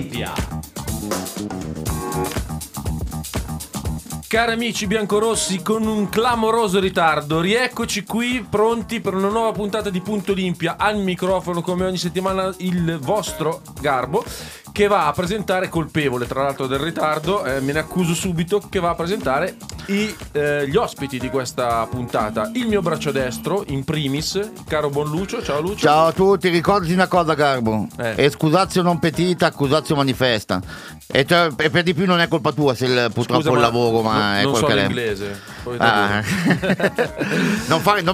Olimpia. Cari amici biancorossi, con un clamoroso ritardo, rieccoci qui pronti per una nuova puntata di Punto Olimpia. Al microfono, come ogni settimana, il vostro Garbo, che va a presentare, colpevole tra l'altro del ritardo, me ne accuso subito, che va a presentare gli ospiti di questa puntata. Il mio braccio destro, in primis, caro buon Lucio. Ciao Lucio. Ciao a tutti, ricordi una cosa, Garbo. Escusatio non petita, accusatio manifesta. E per di più non è colpa tua se purtroppo il lavoro, ma è non so l'inglese. Non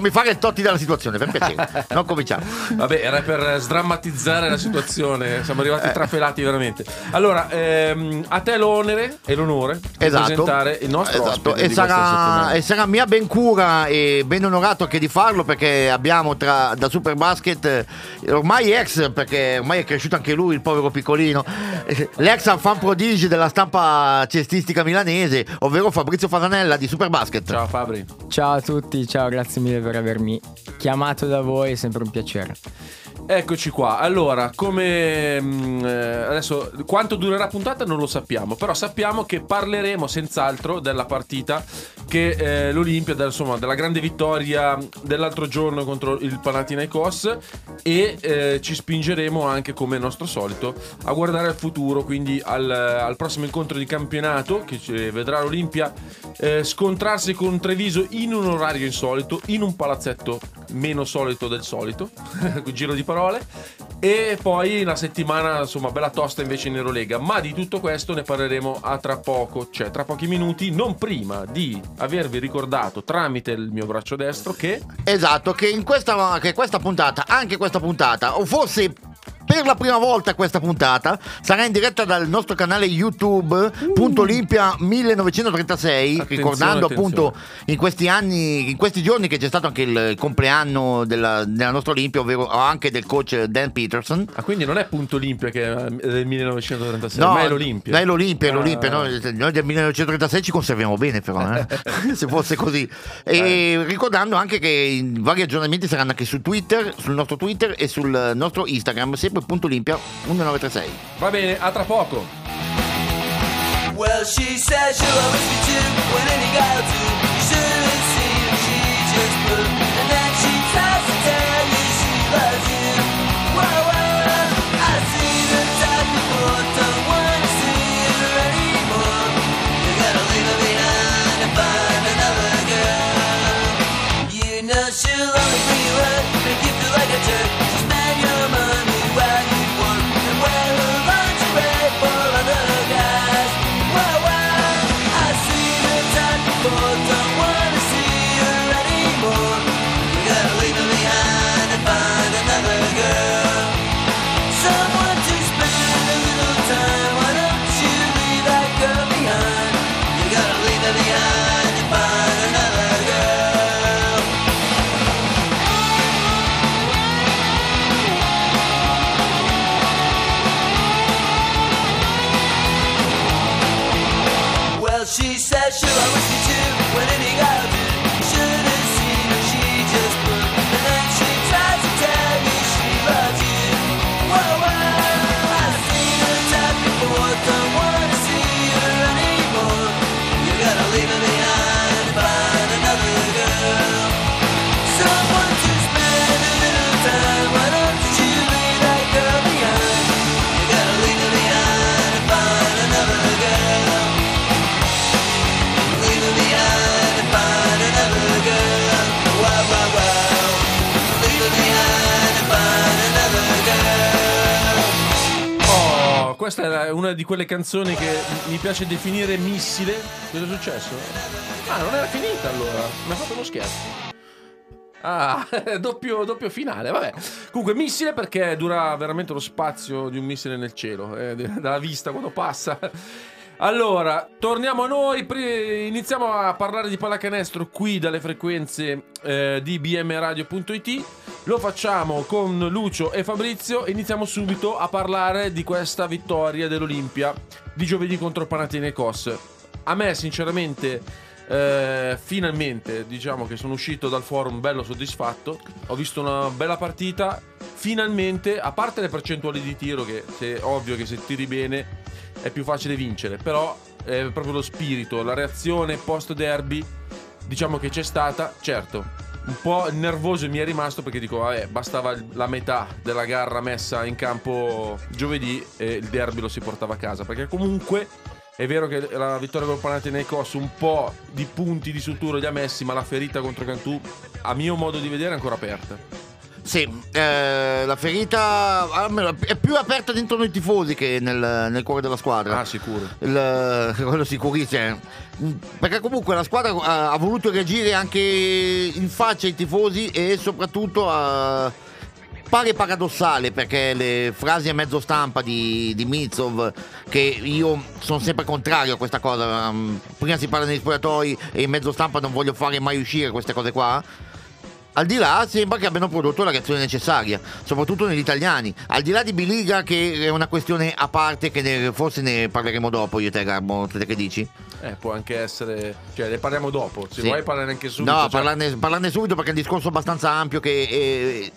mi fare il totti della situazione, per piacere. Non cominciamo. Vabbè, era per sdrammatizzare la situazione. Siamo arrivati trafelati veramente. Allora, a te l'onere e l'onore di presentare il nostro ospite. E sarà mia ben cura e ben onorato anche di farlo, perché abbiamo da Super Basket, ormai ex, perché ormai è cresciuto anche lui, il povero piccolino, l'ex fan prodigi della stampa cestistica milanese, ovvero Fabrizio Fasanella di Super Basket. Ciao Fabri. Ciao a tutti, ciao, grazie mille per avermi chiamato da voi, è sempre un piacere. Eccoci qua. Allora, come adesso quanto durerà la puntata non lo sappiamo, però sappiamo che parleremo senz'altro della partita che l'Olimpia, insomma, della grande vittoria dell'altro giorno contro il Panathinaikos, e ci spingeremo anche, come nostro solito, a guardare al futuro, quindi al prossimo incontro di campionato che vedrà l'Olimpia scontrarsi con Treviso in un orario insolito, in un palazzetto meno solito del solito, giro di parole, e poi una settimana, insomma, bella tosta invece in Eurolega. Ma di tutto questo ne parleremo a tra poco, cioè tra pochi minuti, non prima di avervi ricordato tramite il mio braccio destro che... Esatto, che questa puntata, anche questa puntata, o forse... per la prima volta questa puntata sarà in diretta dal nostro canale YouTube Punto Olimpia 1936. Attenzione, ricordando appunto in questi anni, in questi giorni, che c'è stato anche il compleanno della nostra Olimpia, ovvero anche del coach Dan Peterson. Ah, quindi non è Punto Olimpia che è del 1936, no, ma è l'Olimpia. No, è l'Olimpia, l'Olimpia. Noi del 1936 ci conserviamo bene, però se fosse così. E ricordando anche che i vari aggiornamenti saranno anche su Twitter, sul nostro Twitter e sul nostro Instagram, Punto Olimpia 1936. Va bene, a tra poco. Well, she said she'll always be two, when any guy will do, you shouldn't see that she just blew, and then she tries to tell you she loves you. Well, well, I see the time before, don't want to see her anymore. You gotta leave her behind and find another girl. You know she'll only bring you up, make you feel like a jerk. She's mad your money. Questa è una di quelle canzoni che mi piace definire missile. Cosa è successo? Ah, non era finita allora. Mi ha fatto uno scherzo. Ah, doppio finale, vabbè. Comunque missile perché dura veramente lo spazio di un missile nel cielo, dalla vista quando passa. Allora, torniamo a noi. Iniziamo a parlare di pallacanestro qui dalle frequenze di bmradio.it. Lo facciamo con Lucio e Fabrizio. Iniziamo subito a parlare di questa vittoria dell'Olimpia di giovedì contro Panathinaikos. A me sinceramente finalmente, diciamo che sono uscito dal forum bello soddisfatto. Ho visto una bella partita finalmente, a parte le percentuali di tiro, che è ovvio che se tiri bene è più facile vincere, però è proprio lo spirito, la reazione post derby, diciamo che c'è stata. Certo, un po' nervoso mi è rimasto perché dico vabbè, bastava la metà della garra messa in campo giovedì e il derby lo si portava a casa, perché comunque è vero che la vittoria col Panathinaikos un po' di punti di sutura li ha messi, ma la ferita contro Cantù a mio modo di vedere è ancora aperta. Sì, la ferita è più aperta dentro noi tifosi che nel cuore della squadra. Ah, sicuro. Quello sicurissimo. Perché comunque la squadra ha voluto reagire anche in faccia ai tifosi e soprattutto pare paradossale, perché le frasi a mezzo stampa di Mitzov, che io sono sempre contrario a questa cosa, prima si parla negli spogliatoi e in mezzo stampa non voglio fare mai uscire queste cose qua. Al di là sembra che abbiano prodotto la reazione necessaria, soprattutto negli italiani. Al di là di Biligha, che è una questione a parte, che forse ne parleremo dopo io e te, Garbo, te che dici? Può anche essere, cioè ne parliamo dopo, se sì. Vuoi parlare anche subito. No, cioè... parlarne subito, perché è un discorso abbastanza ampio che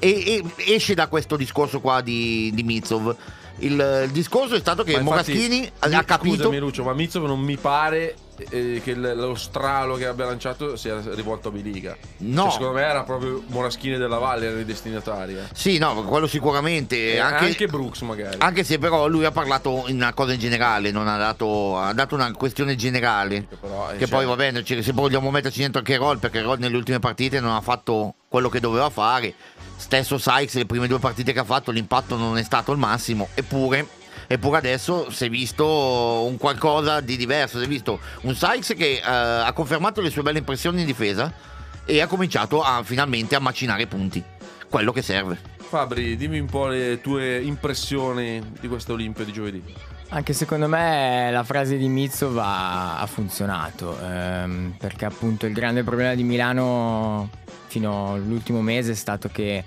esce da questo discorso qua di Mitzov. Il discorso è stato che Moraschini ha capito. Scusami Lucio, ma Mitzov non mi pare che lo stralo che abbia lanciato sia rivolto a Biligha. No, cioè, secondo me era proprio Moraschini e Della Valle erano i destinatari. Sì, no, quello sicuramente, anche Brooks magari. Anche se però lui ha parlato in una cosa in generale, non ha dato, ha dato una questione generale, però, che poi va bene, se vogliamo metterci dentro anche Rol, perché Rol nelle ultime partite non ha fatto quello che doveva fare. Stesso Sykes, le prime due partite che ha fatto l'impatto non è stato il massimo, eppure adesso si è visto un qualcosa di diverso. Si è visto un Sykes che ha confermato le sue belle impressioni in difesa e ha cominciato finalmente a macinare punti, quello che serve. Fabri, dimmi un po' le tue impressioni di questa Olimpia di giovedì. Anche secondo me la frase di Mitzov ha funzionato, perché appunto il grande problema di Milano fino all'ultimo mese è stato che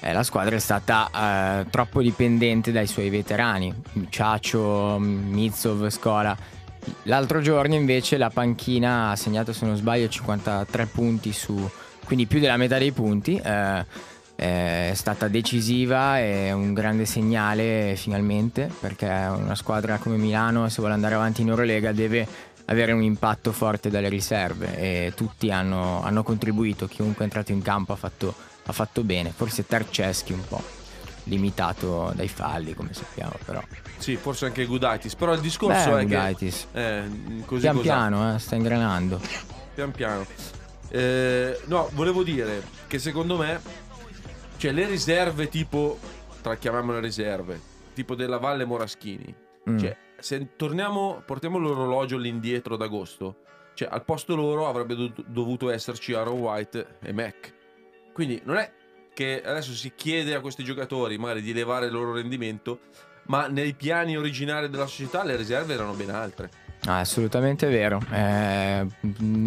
la squadra è stata troppo dipendente dai suoi veterani, Chacho, Mitzov, Scola. L'altro giorno invece la panchina ha segnato, se non sbaglio, 53 punti su, quindi più della metà dei punti. È stata decisiva, è un grande segnale finalmente, perché una squadra come Milano, se vuole andare avanti in Eurolega, deve avere un impatto forte dalle riserve, e tutti hanno contribuito, chiunque è entrato in campo ha fatto bene, forse Tarceschi un po' limitato dai falli, come sappiamo, però sì, forse anche Gudaitis, però il discorso è Gudaitis, che così pian piano sta ingranando pian piano. No, volevo dire che secondo me, cioè, le riserve tipo, chiamiamole riserve, tipo Della Valle e Moraschini, cioè, se portiamo l'orologio all'indietro ad agosto, cioè al posto loro avrebbe dovuto esserci Aaron White e Mac. Quindi non è che adesso si chiede a questi giocatori magari di elevare il loro rendimento, ma nei piani originari della società le riserve erano ben altre. Ah, assolutamente vero.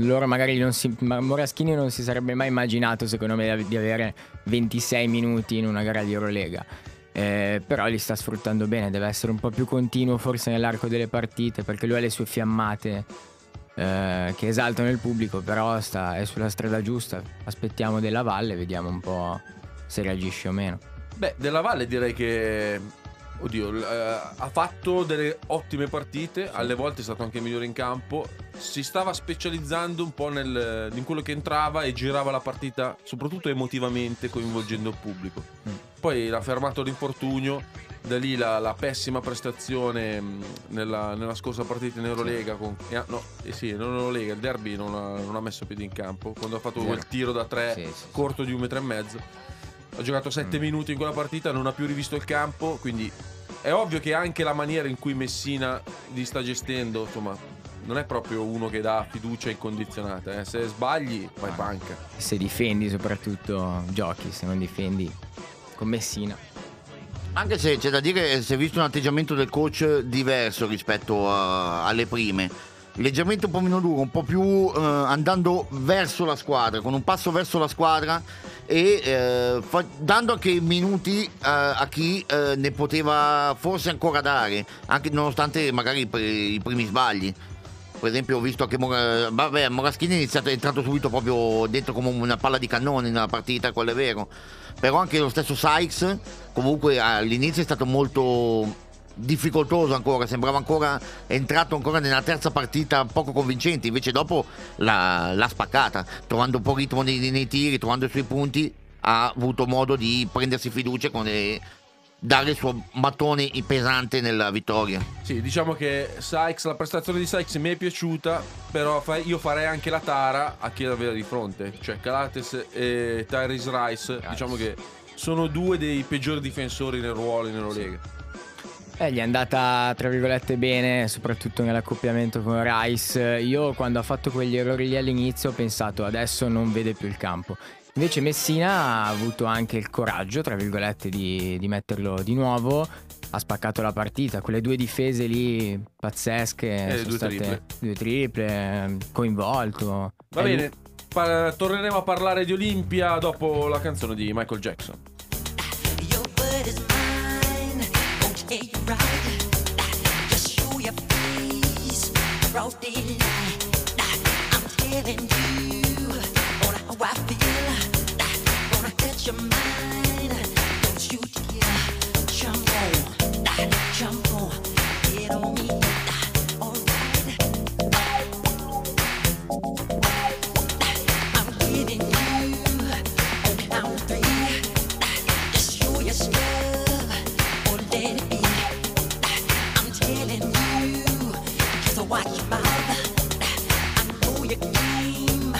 Loro magari Moraschini non si sarebbe mai immaginato, secondo me, di avere 26 minuti in una gara di Eurolega, però li sta sfruttando bene. Deve essere un po' più continuo forse nell'arco delle partite, perché lui ha le sue fiammate che esaltano il pubblico, però è sulla strada giusta. Aspettiamo Della Valle, vediamo un po' se reagisce o meno. Beh, Della Valle direi che... Oddio, ha fatto delle ottime partite, alle volte è stato anche migliore in campo, si stava specializzando un po' in quello che entrava e girava la partita, soprattutto emotivamente, coinvolgendo il pubblico. Poi l'ha fermato l'infortunio, da lì la pessima prestazione nella scorsa partita in Eurolega, il derby non ha messo piedi in campo, quando ha fatto quel tiro da tre corto di 1,5 metri. Ha giocato 7 minuti in quella partita, non ha più rivisto il campo, quindi è ovvio che anche la maniera in cui Messina li sta gestendo, insomma, non è proprio uno che dà fiducia incondizionata, eh. Se sbagli vai panca. Se difendi soprattutto giochi, se non difendi con Messina. Anche se c'è da dire che si è visto un atteggiamento del coach diverso rispetto alle prime, leggermente un po' meno duro, un po' più andando verso la squadra, con un passo verso la squadra, e dando anche minuti a chi ne poteva forse ancora dare, anche nonostante magari i primi sbagli. per esempio ho visto che Moraschini è entrato subito proprio dentro come una palla di cannone nella partita, quello è vero, però anche lo stesso Sykes comunque all'inizio è stato molto difficoltoso ancora, sembrava ancora entrato ancora nella terza partita poco convincente, invece dopo l'ha spaccata, trovando un po' ritmo nei tiri, trovando i suoi punti, ha avuto modo di prendersi fiducia e dare il suo mattone pesante nella vittoria. Sì, diciamo che Sykes, la prestazione di Sykes mi è piaciuta, però io farei anche la tara a chi aveva di fronte, cioè Calathes e Tyrese Rice, diciamo che sono due dei peggiori difensori nel ruolo e nell'Eurolega. Sì. Gli è andata tra virgolette bene, soprattutto nell'accoppiamento con Rice. Io quando ha fatto quegli errori lì all'inizio ho pensato adesso non vede più il campo, invece Messina ha avuto anche il coraggio tra virgolette di metterlo di nuovo, ha spaccato la partita, quelle due difese lì pazzesche, sono due triple, coinvolto. Va bene, torneremo a parlare di Olimpia dopo la canzone di Michael Jackson. Hey, right, just show your face, broad daylight. I'm telling you, on how I feel, gonna touch your mind. Don't you dare, jump on, get on me, alright. I'm giving you on count three, just show your love, or let it be. Watch your mouth, I know your game.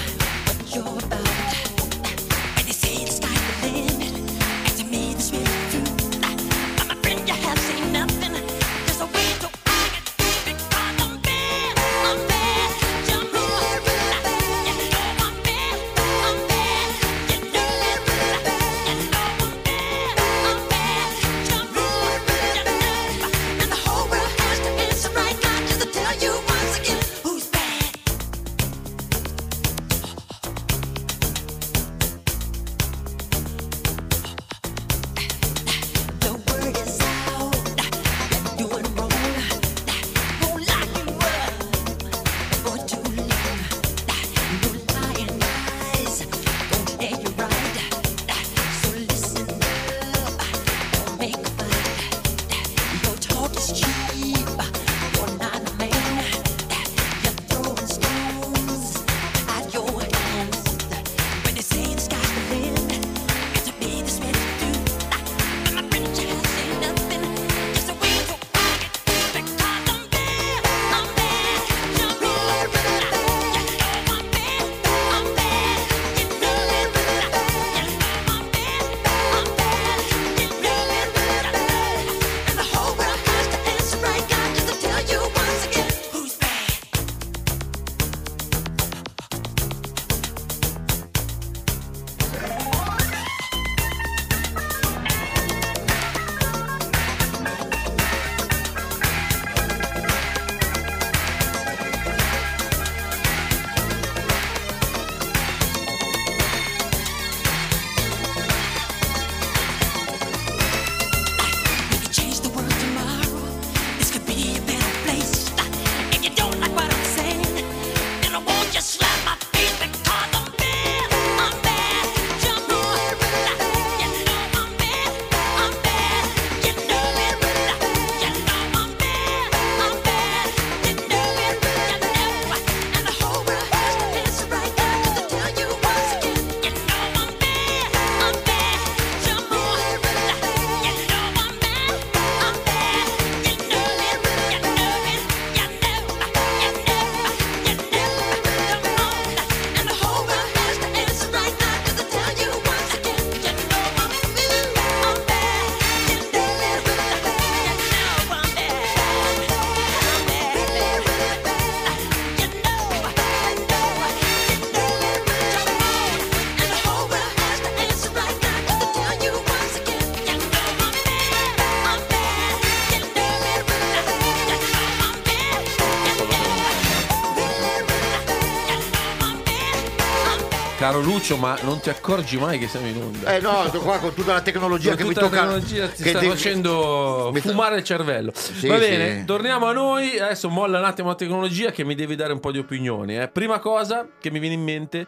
Caro Lucio, ma non ti accorgi mai che siamo in onda? Eh no, qua con tutta la tecnologia che mi tocca. La tecnologia ti sta facendo fumare il cervello. Sì, va bene, sì. Torniamo a noi. Adesso molla un attimo la tecnologia che mi devi dare un po' di opinioni. Prima cosa che mi viene in mente,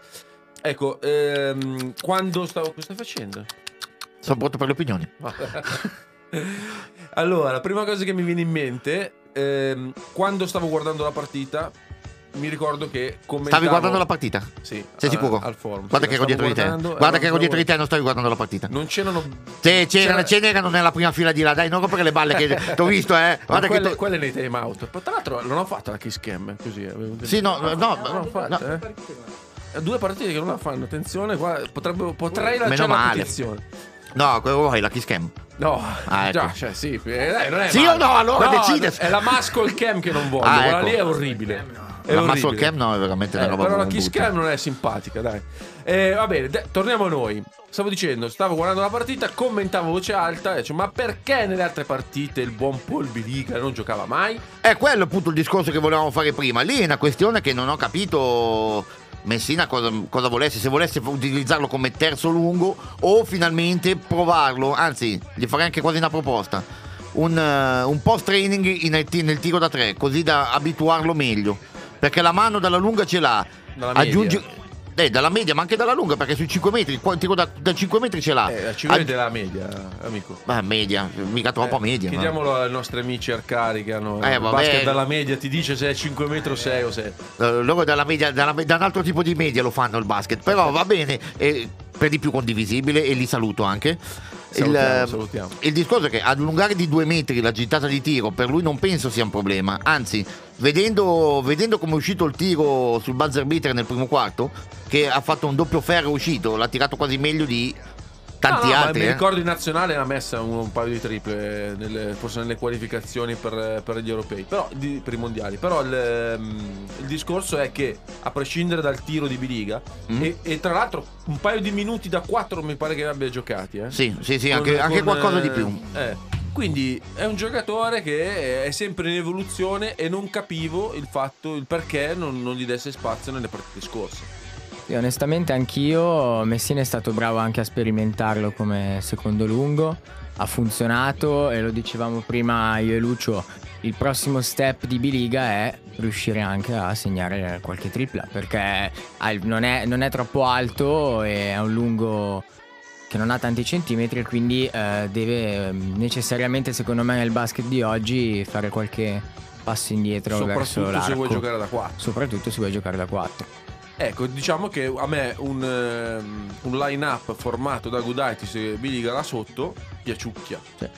ecco, quando stavo... Cosa stai facendo? Sono pronto per le opinioni. Allora, la prima cosa che mi viene in mente, quando stavo guardando la partita, mi ricordo che commentavo... Stavi guardando la partita? Sì. Sei sicuro? Al forum. Guarda che ero dietro di te. Guarda che ero dietro di te, non stavi guardando la partita. Non c'erano... Sì, c'erano nella prima fila di là. Dai, non rompere le balle che t'ho visto, eh. Guarda quelle, che quelle nei time out. Tra l'altro non ho fatto la kiss cam, così. Sì, no, no, no, non ho fatto, no. Due partite che non la fanno. Attenzione, qua potrei lanciare la petizione. No, quello vuoi, la kiss cam. No, ah, ecco. Già, cioè, sì, non è sì male. O no, allora no, decide. È la muscle cam che non voglio, quella ecco. Lì è orribile. È la orribile. Muscle cam no, è veramente una roba. Però la kiss cam non è simpatica, dai. Va bene, torniamo a noi. Stavo dicendo, stavo guardando la partita, commentavo a voce alta, cioè, ma perché nelle altre partite il buon Paul Biligha non giocava mai? È quello appunto il discorso che volevamo fare prima. Lì è una questione che non ho capito... Messina cosa volesse, se volesse utilizzarlo come terzo lungo o finalmente provarlo, anzi gli farei anche quasi una proposta, un post training nel tiro da tre, così da abituarlo meglio, perché la mano dalla lunga ce l'ha, dalla media ma anche dalla lunga, perché sui 5 metri il tiro da 5 metri ce l'ha, la 5 metri è la media, amico, ma media, mica troppa media, chiediamolo ai nostri amici arcari che hanno il basket dalla media, ti dice se è 5 metri o 6 o 7. Loro dalla media, da un altro tipo di media lo fanno il basket, però va bene, per di più condivisibile, e li saluto anche. Salutiamo. Il discorso è che allungare di 2 metri la gittata di tiro per lui non penso sia un problema, anzi vedendo come è uscito il tiro sul buzzer beater nel primo quarto, che ha fatto un doppio ferro uscito, l'ha tirato quasi meglio di tanti altri. Mi ricordo in nazionale ha messo un paio di triple forse nelle qualificazioni per gli europei, però, per i mondiali, però il discorso è che a prescindere dal tiro di Biligha e tra l'altro un paio di minuti da 4 mi pare che abbia giocati, sì con, anche qualcosa di più, quindi è un giocatore che è sempre in evoluzione e non capivo il perché non gli desse spazio nelle partite scorse. Sì, onestamente anch'io. Messina è stato bravo anche a sperimentarlo come secondo lungo, ha funzionato e lo dicevamo prima io e Lucio, il prossimo step di Biligha è riuscire anche a segnare qualche tripla, perché non è troppo alto e è un lungo che non ha tanti centimetri, quindi deve necessariamente, secondo me, nel basket di oggi fare qualche passo indietro verso l'arco, soprattutto se vuoi giocare da 4. Ecco, diciamo che a me un line-up formato da Gudaitis e Biligha là sotto piaciucchia, sì.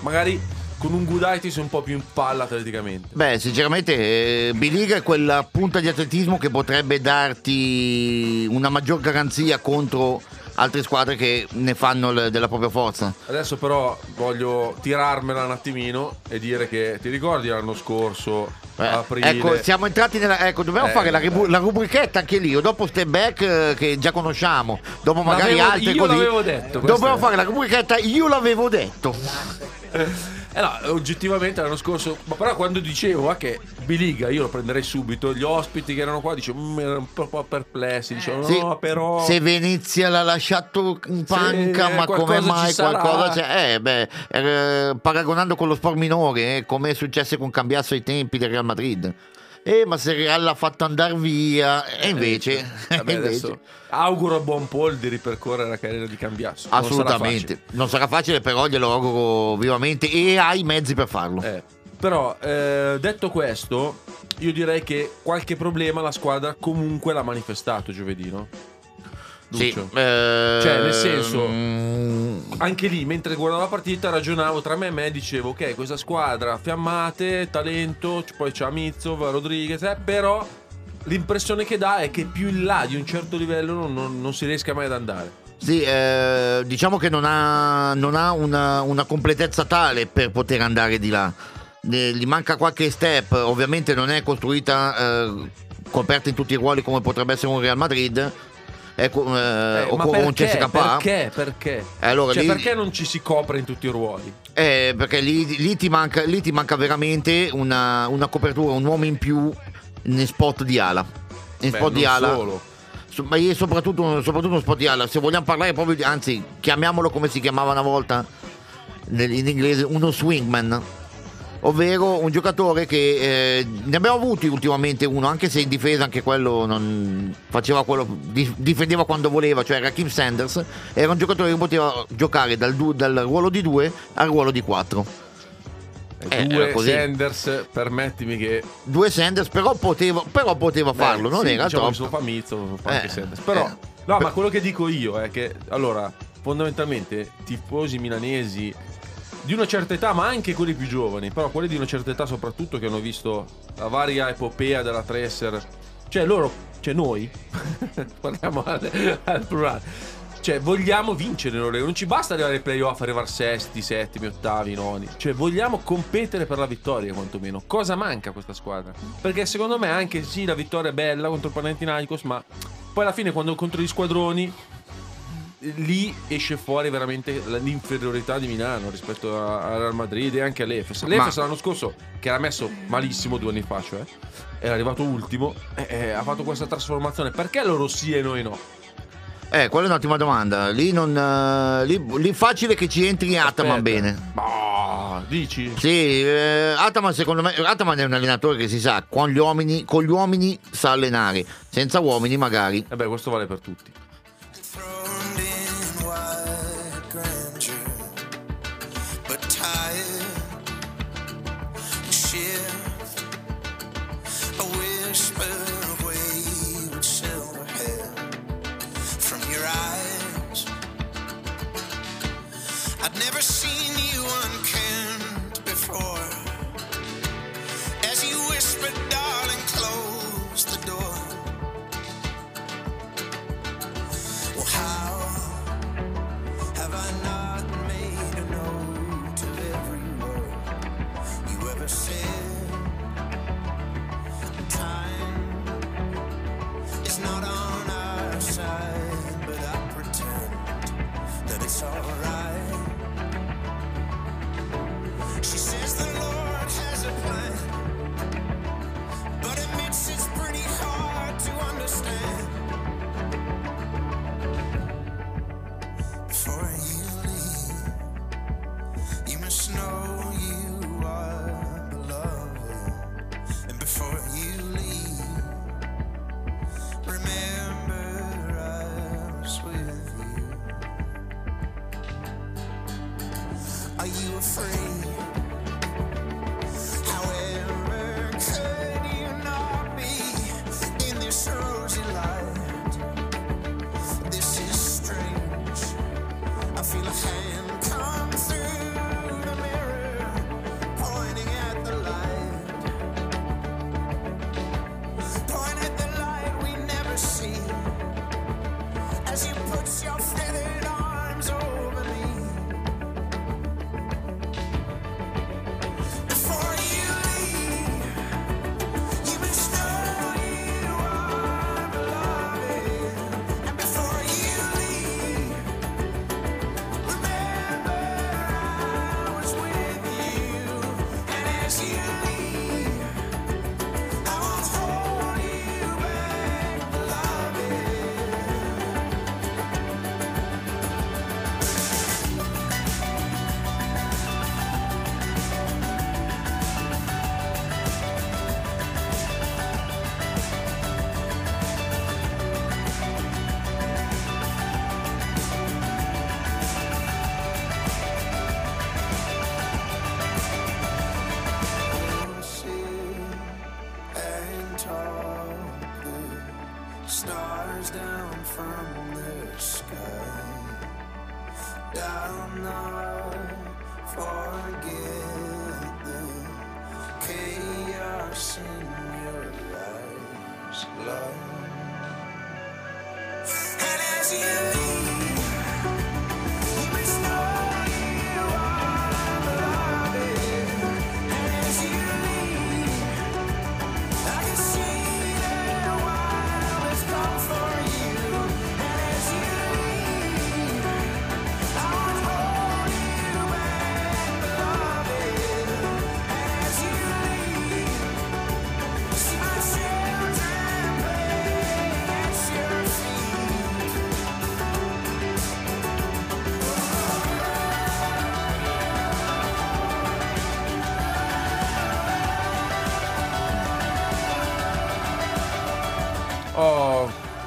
Magari con un Gudaitis un po' più in palla atleticamente. Beh, sinceramente Biligha è quella punta di atletismo che potrebbe darti una maggior garanzia contro altre squadre che ne fanno della propria forza. Adesso però voglio tirarmela un attimino e dire che ti ricordi l'anno scorso aprile, ecco, siamo entrati nella, ecco, dobbiamo fare la rubrichetta anche lì, o dopo step back che già conosciamo, dopo magari altri, io l'avevo detto, dobbiamo fare la rubrichetta io l'avevo detto. No, oggettivamente l'anno scorso, ma però quando dicevo che Biligha io lo prenderei subito, gli ospiti che erano qua dicevano erano un po' perplessi, dicevano sì, no, però se Venezia l'ha lasciato in panca, ma come mai qualcosa c'è? Paragonando con lo sport minore, come è successo con Cambiasso ai tempi del Real Madrid. Ma se Real l'ha fatto andare via, e invece, adesso auguro a buon Paul di ripercorrere la carriera di Cambiasso. Assolutamente, non sarà facile, però glielo auguro vivamente e ha i mezzi per farlo. Però detto questo, io direi che qualche problema la squadra comunque l'ha manifestato giovedì, no? Lucio. Sì, cioè nel senso anche lì mentre guardavo la partita ragionavo tra me e me, dicevo ok, questa squadra fiammate, talento, poi c'è Mitzov, Rodriguez, però l'impressione che dà è che più in là di un certo livello non si riesca mai ad andare. Sì, diciamo che non ha una completezza tale per poter andare di là, gli manca qualche step, ovviamente non è costruita coperta in tutti i ruoli come potrebbe essere un Real Madrid. Perché? Allora, cioè, perché non ci si copre in tutti i ruoli? Perché lì ti manca veramente una copertura, un uomo in più in spot di ala. In spot di ala. Solo. ma soprattutto uno sport di ala. Se vogliamo parlare proprio di, anzi, chiamiamolo come si chiamava una volta in inglese, uno swingman, ovvero un giocatore che ne abbiamo avuti ultimamente uno, anche se in difesa anche quello non faceva quello, difendeva quando voleva, cioè Rakim Sanders. Era un giocatore che poteva giocare dal ruolo di 2 al ruolo di 4. Due Sanders, permettimi che due Sanders, però poteva farlo, non sì, era diciamo troppo. Fa Mitzov, fa anche Sanders. Però no, ma quello che dico io è che allora fondamentalmente tifosi milanesi di una certa età, ma anche quelli più giovani, però quelli di una certa età soprattutto, che hanno visto la varia epopea della Tresser, cioè loro, cioè noi parliamo al plurale, cioè vogliamo vincere l'Europeo, non ci basta arrivare ai playoff, arrivare sesti, settimi, ottavi, noni, cioè vogliamo competere per la vittoria quantomeno. Cosa manca a questa squadra? Perché secondo me anche sì, la vittoria è bella contro il Panathinaikos, ma poi alla fine quando contro gli squadroni lì esce fuori veramente l'inferiorità di Milano rispetto al Real Madrid e anche all'Efes. L'Efes l'anno scorso, che era messo malissimo 2 anni fa, cioè era arrivato ultimo, ha fatto questa trasformazione. Perché loro sì e noi no? Quella è un'ottima domanda. Lì non lì facile che ci entri Ataman bene. Bah, dici? Sì, Ataman secondo me, Ataman è un allenatore che si sa, con gli uomini sa allenare, senza uomini magari. E beh, questo vale per tutti.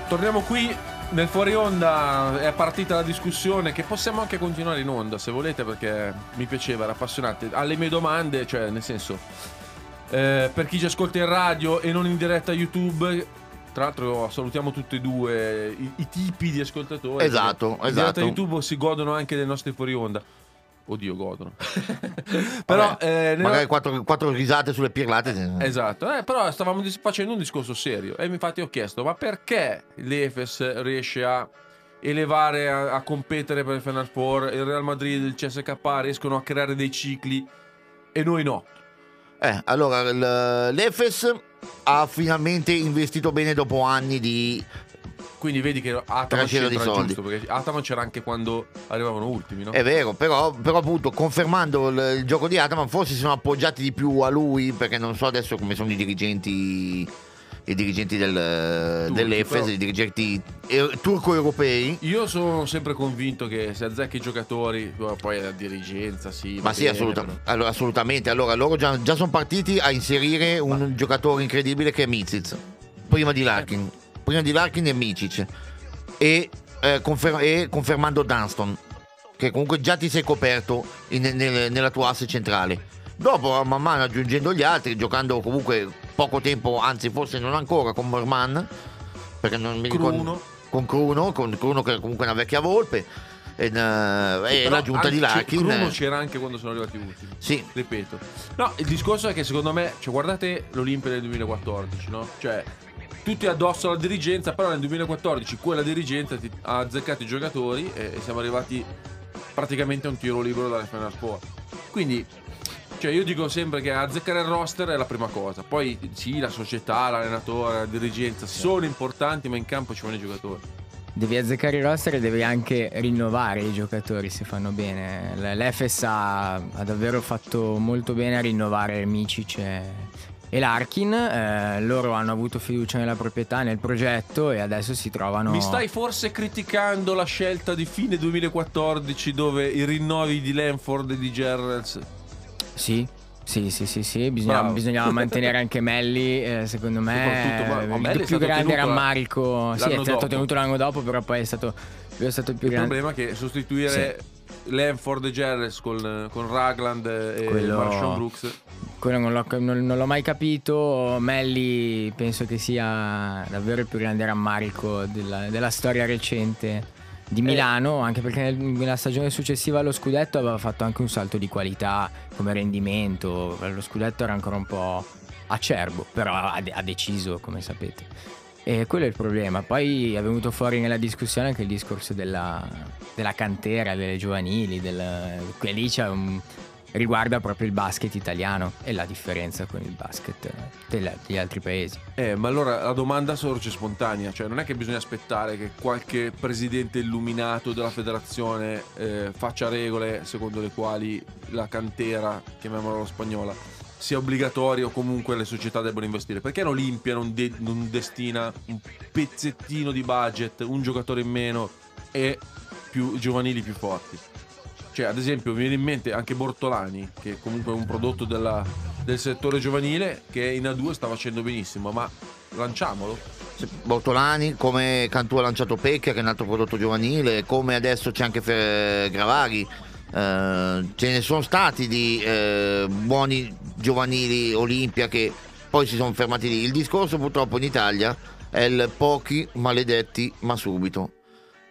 Torniamo qui nel fuori onda. È partita la discussione, che possiamo anche continuare in onda se volete, perché mi piaceva, era appassionante. Alle mie domande, cioè nel senso, per chi ci ascolta in radio e non in diretta YouTube, tra l'altro salutiamo tutti e due i tipi di ascoltatori. Esatto, esatto. In diretta YouTube si godono anche dei nostri fuori onda. Oddio, godono. Però magari quattro risate sulle pirlate. Esatto, però stavamo facendo un discorso serio. E infatti ho chiesto: ma perché l'Efes riesce a elevare, a competere per il Final Four, il Real Madrid e il CSK riescono a creare dei cicli e noi no? Allora, l'Efes ha finalmente investito bene dopo anni di... Quindi vedi che Ataman c'era, giusto, perché Ataman c'era anche quando arrivavano ultimi, no? È vero, però appunto confermando il gioco di Ataman, forse si sono appoggiati di più a lui, perché non so adesso come sono i dirigenti dell'Efes, i dirigenti turco-europei. Io sono sempre convinto che se azzecchi i giocatori, poi la dirigenza, sì. Ma sì, assolutamente. Però... Allora, assolutamente. Allora, loro già sono partiti a inserire un giocatore incredibile che è Micić, prima di Larkin. E Micić e confermando Dunston, che comunque già ti sei coperto nella tua asse centrale. Dopo, man mano aggiungendo gli altri, giocando comunque poco tempo, anzi forse non ancora, con Morman, perché non mi ricordo, con Kruno che è comunque una vecchia volpe, e l'aggiunta di Larkin. Kruno c'era anche quando sono arrivati ultimi. Sì, ripeto. No, il discorso è che secondo me, cioè, guardate l'Olimpia del 2014, no? Cioè, tutti addosso alla dirigenza, però nel 2014 quella dirigenza ha azzeccato i giocatori e siamo arrivati praticamente a un tiro libero dalle Final Four. Quindi, cioè, io dico sempre che azzeccare il roster è la prima cosa. Poi sì, la società, l'allenatore, la dirigenza sono importanti, ma in campo ci vogliono i giocatori. Devi azzeccare il roster e devi anche rinnovare i giocatori se fanno bene. L'Efes ha davvero fatto molto bene a rinnovare Micić e Larkin. Loro hanno avuto fiducia nella proprietà, nel progetto, e adesso si trovano... Mi stai forse criticando la scelta di fine 2014 dove i rinnovi di Lenford e di Gerrels... Sì. Bisognava mantenere anche Melli, secondo me. Il più grande rammarico. Sì, è stato tenuto l'anno dopo, però poi è stato il più grande. Il problema è che sostituire... Sì. Lenford e Gerrels con Ragland e Marsh Brooks, quello non l'ho mai capito. Melli penso che sia davvero il più grande rammarico della storia recente di Milano, anche perché nella stagione successiva allo scudetto aveva fatto anche un salto di qualità come rendimento. Lo scudetto era ancora un po' acerbo, però ha deciso, come sapete, e quello è il problema. Poi è venuto fuori nella discussione anche il discorso della cantera, delle giovanili, che lì riguarda proprio il basket italiano e la differenza con il basket degli altri paesi. Ma allora la domanda sorge spontanea, cioè non è che bisogna aspettare che qualche presidente illuminato della federazione faccia regole secondo le quali la cantera, chiamiamola spagnola, sia obbligatorio o comunque le società debbano investire? Perché l'Olimpia non destina un pezzettino di budget, un giocatore in meno e più giovanili più forti? Cioè, ad esempio, mi viene in mente anche Bortolani, che comunque è un prodotto del settore giovanile, che in A2 sta facendo benissimo, ma lanciamolo. Bortolani, come Cantù ha lanciato Pecchia, che è un altro prodotto giovanile, come adesso c'è anche Gravari. Ce ne sono stati di buoni giovanili Olimpia che poi si sono fermati lì. Il discorso purtroppo in Italia è il pochi maledetti ma subito,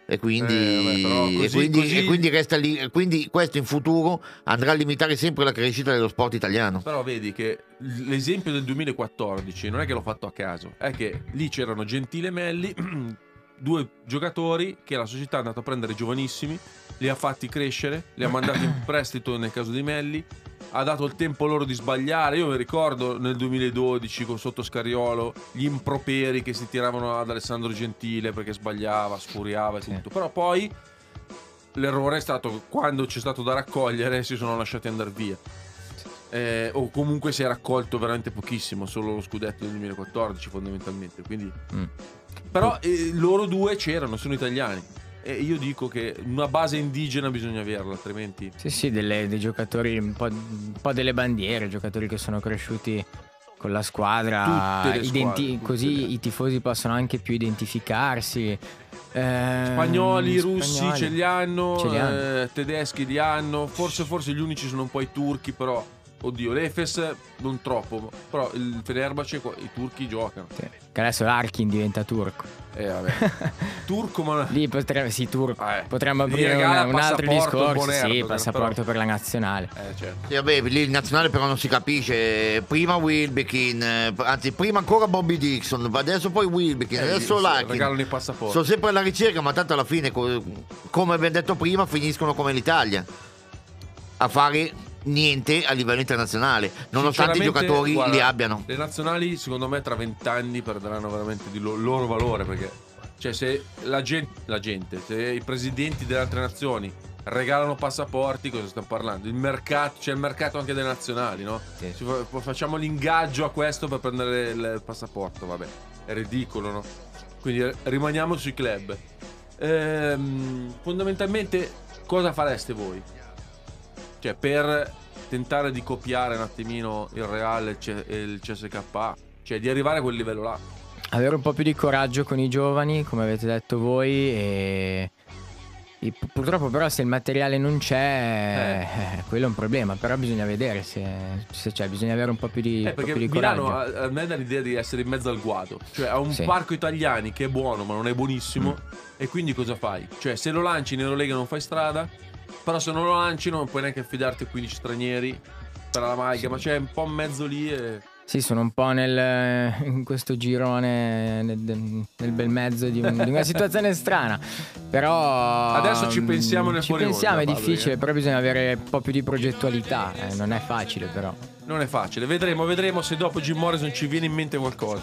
e quindi e quindi resta lì, e quindi questo in futuro andrà a limitare sempre la crescita dello sport italiano. Però vedi che l'esempio del 2014 non è che l'ho fatto a caso, è che lì c'erano Gentile e Melli, due giocatori che la società è andata a prendere giovanissimi, li ha fatti crescere, li ha mandati in prestito nel caso di Melli, ha dato il tempo loro di sbagliare. Io mi ricordo nel 2012 con sotto Scariolo gli improperi che si tiravano ad Alessandro Gentile perché sbagliava, sfuriava e tutto. Però poi l'errore è stato quando c'è stato da raccogliere, si sono lasciati andare via. O comunque si è raccolto veramente pochissimo, solo lo scudetto del 2014 fondamentalmente. Quindi però loro due c'erano, sono italiani, e io dico che una base indigena bisogna averla, altrimenti... Sì, dei giocatori, un po' delle bandiere, giocatori che sono cresciuti con la squadra, così i tifosi possono anche più identificarsi. Spagnoli, russi ce li hanno, tedeschi li hanno, forse gli unici sono un po' i turchi, però oddio, l'Efes non troppo, però il Fenerbahce i turchi giocano. Sì, che adesso Larkin diventa turco. Vabbè. Turco, ma lì potremmo, sì, turco. Potremmo aprire un altro discorso, sì, passaporto però per la nazionale. Certo. Sì, vabbè, lì il nazionale però non si capisce. Prima Wilbekin, anzi prima ancora Bobby Dixon, adesso poi Wilbekin, adesso Larkin. Regalano i passaporti. Sono sempre alla ricerca, ma tanto alla fine, come abbiamo detto prima, finiscono come l'Italia a fare niente a livello internazionale, nonostante i giocatori li abbiano. Le nazionali secondo me tra 20 anni perderanno veramente di loro valore, perché cioè se se i presidenti delle altre nazioni regalano passaporti, cosa stiamo parlando? Il mercato, c'è il mercato anche delle nazionali, no? Sì. Facciamo l'ingaggio a questo per prendere il passaporto, vabbè, è ridicolo, no? Quindi rimaniamo sui club. Fondamentalmente cosa fareste voi? Cioè, per tentare di copiare un attimino il Real e il CSK, cioè di arrivare a quel livello là. Avere un po' più di coraggio con i giovani, come avete detto voi, e purtroppo però se il materiale non c'è, quello è un problema, però bisogna vedere se c'è, bisogna avere un po' più di, Milano coraggio. Perché Milano ha l'idea di essere in mezzo al guado, cioè ha un parco italiani che è buono ma non è buonissimo, e quindi cosa fai? Cioè se lo lanci in Eurolega non fai strada, però se non lo lanci non puoi neanche affidarti a 15 stranieri per la maglia, ma c'è un po' in mezzo lì Sì, sono un po' in questo girone, nel bel mezzo di una situazione strana. Però adesso ci pensiamo nel fuori. Ci pensiamo, è difficile, però bisogna avere un po' più di progettualità, non è facile però. Non è facile, vedremo se dopo Jim Morrison ci viene in mente qualcosa.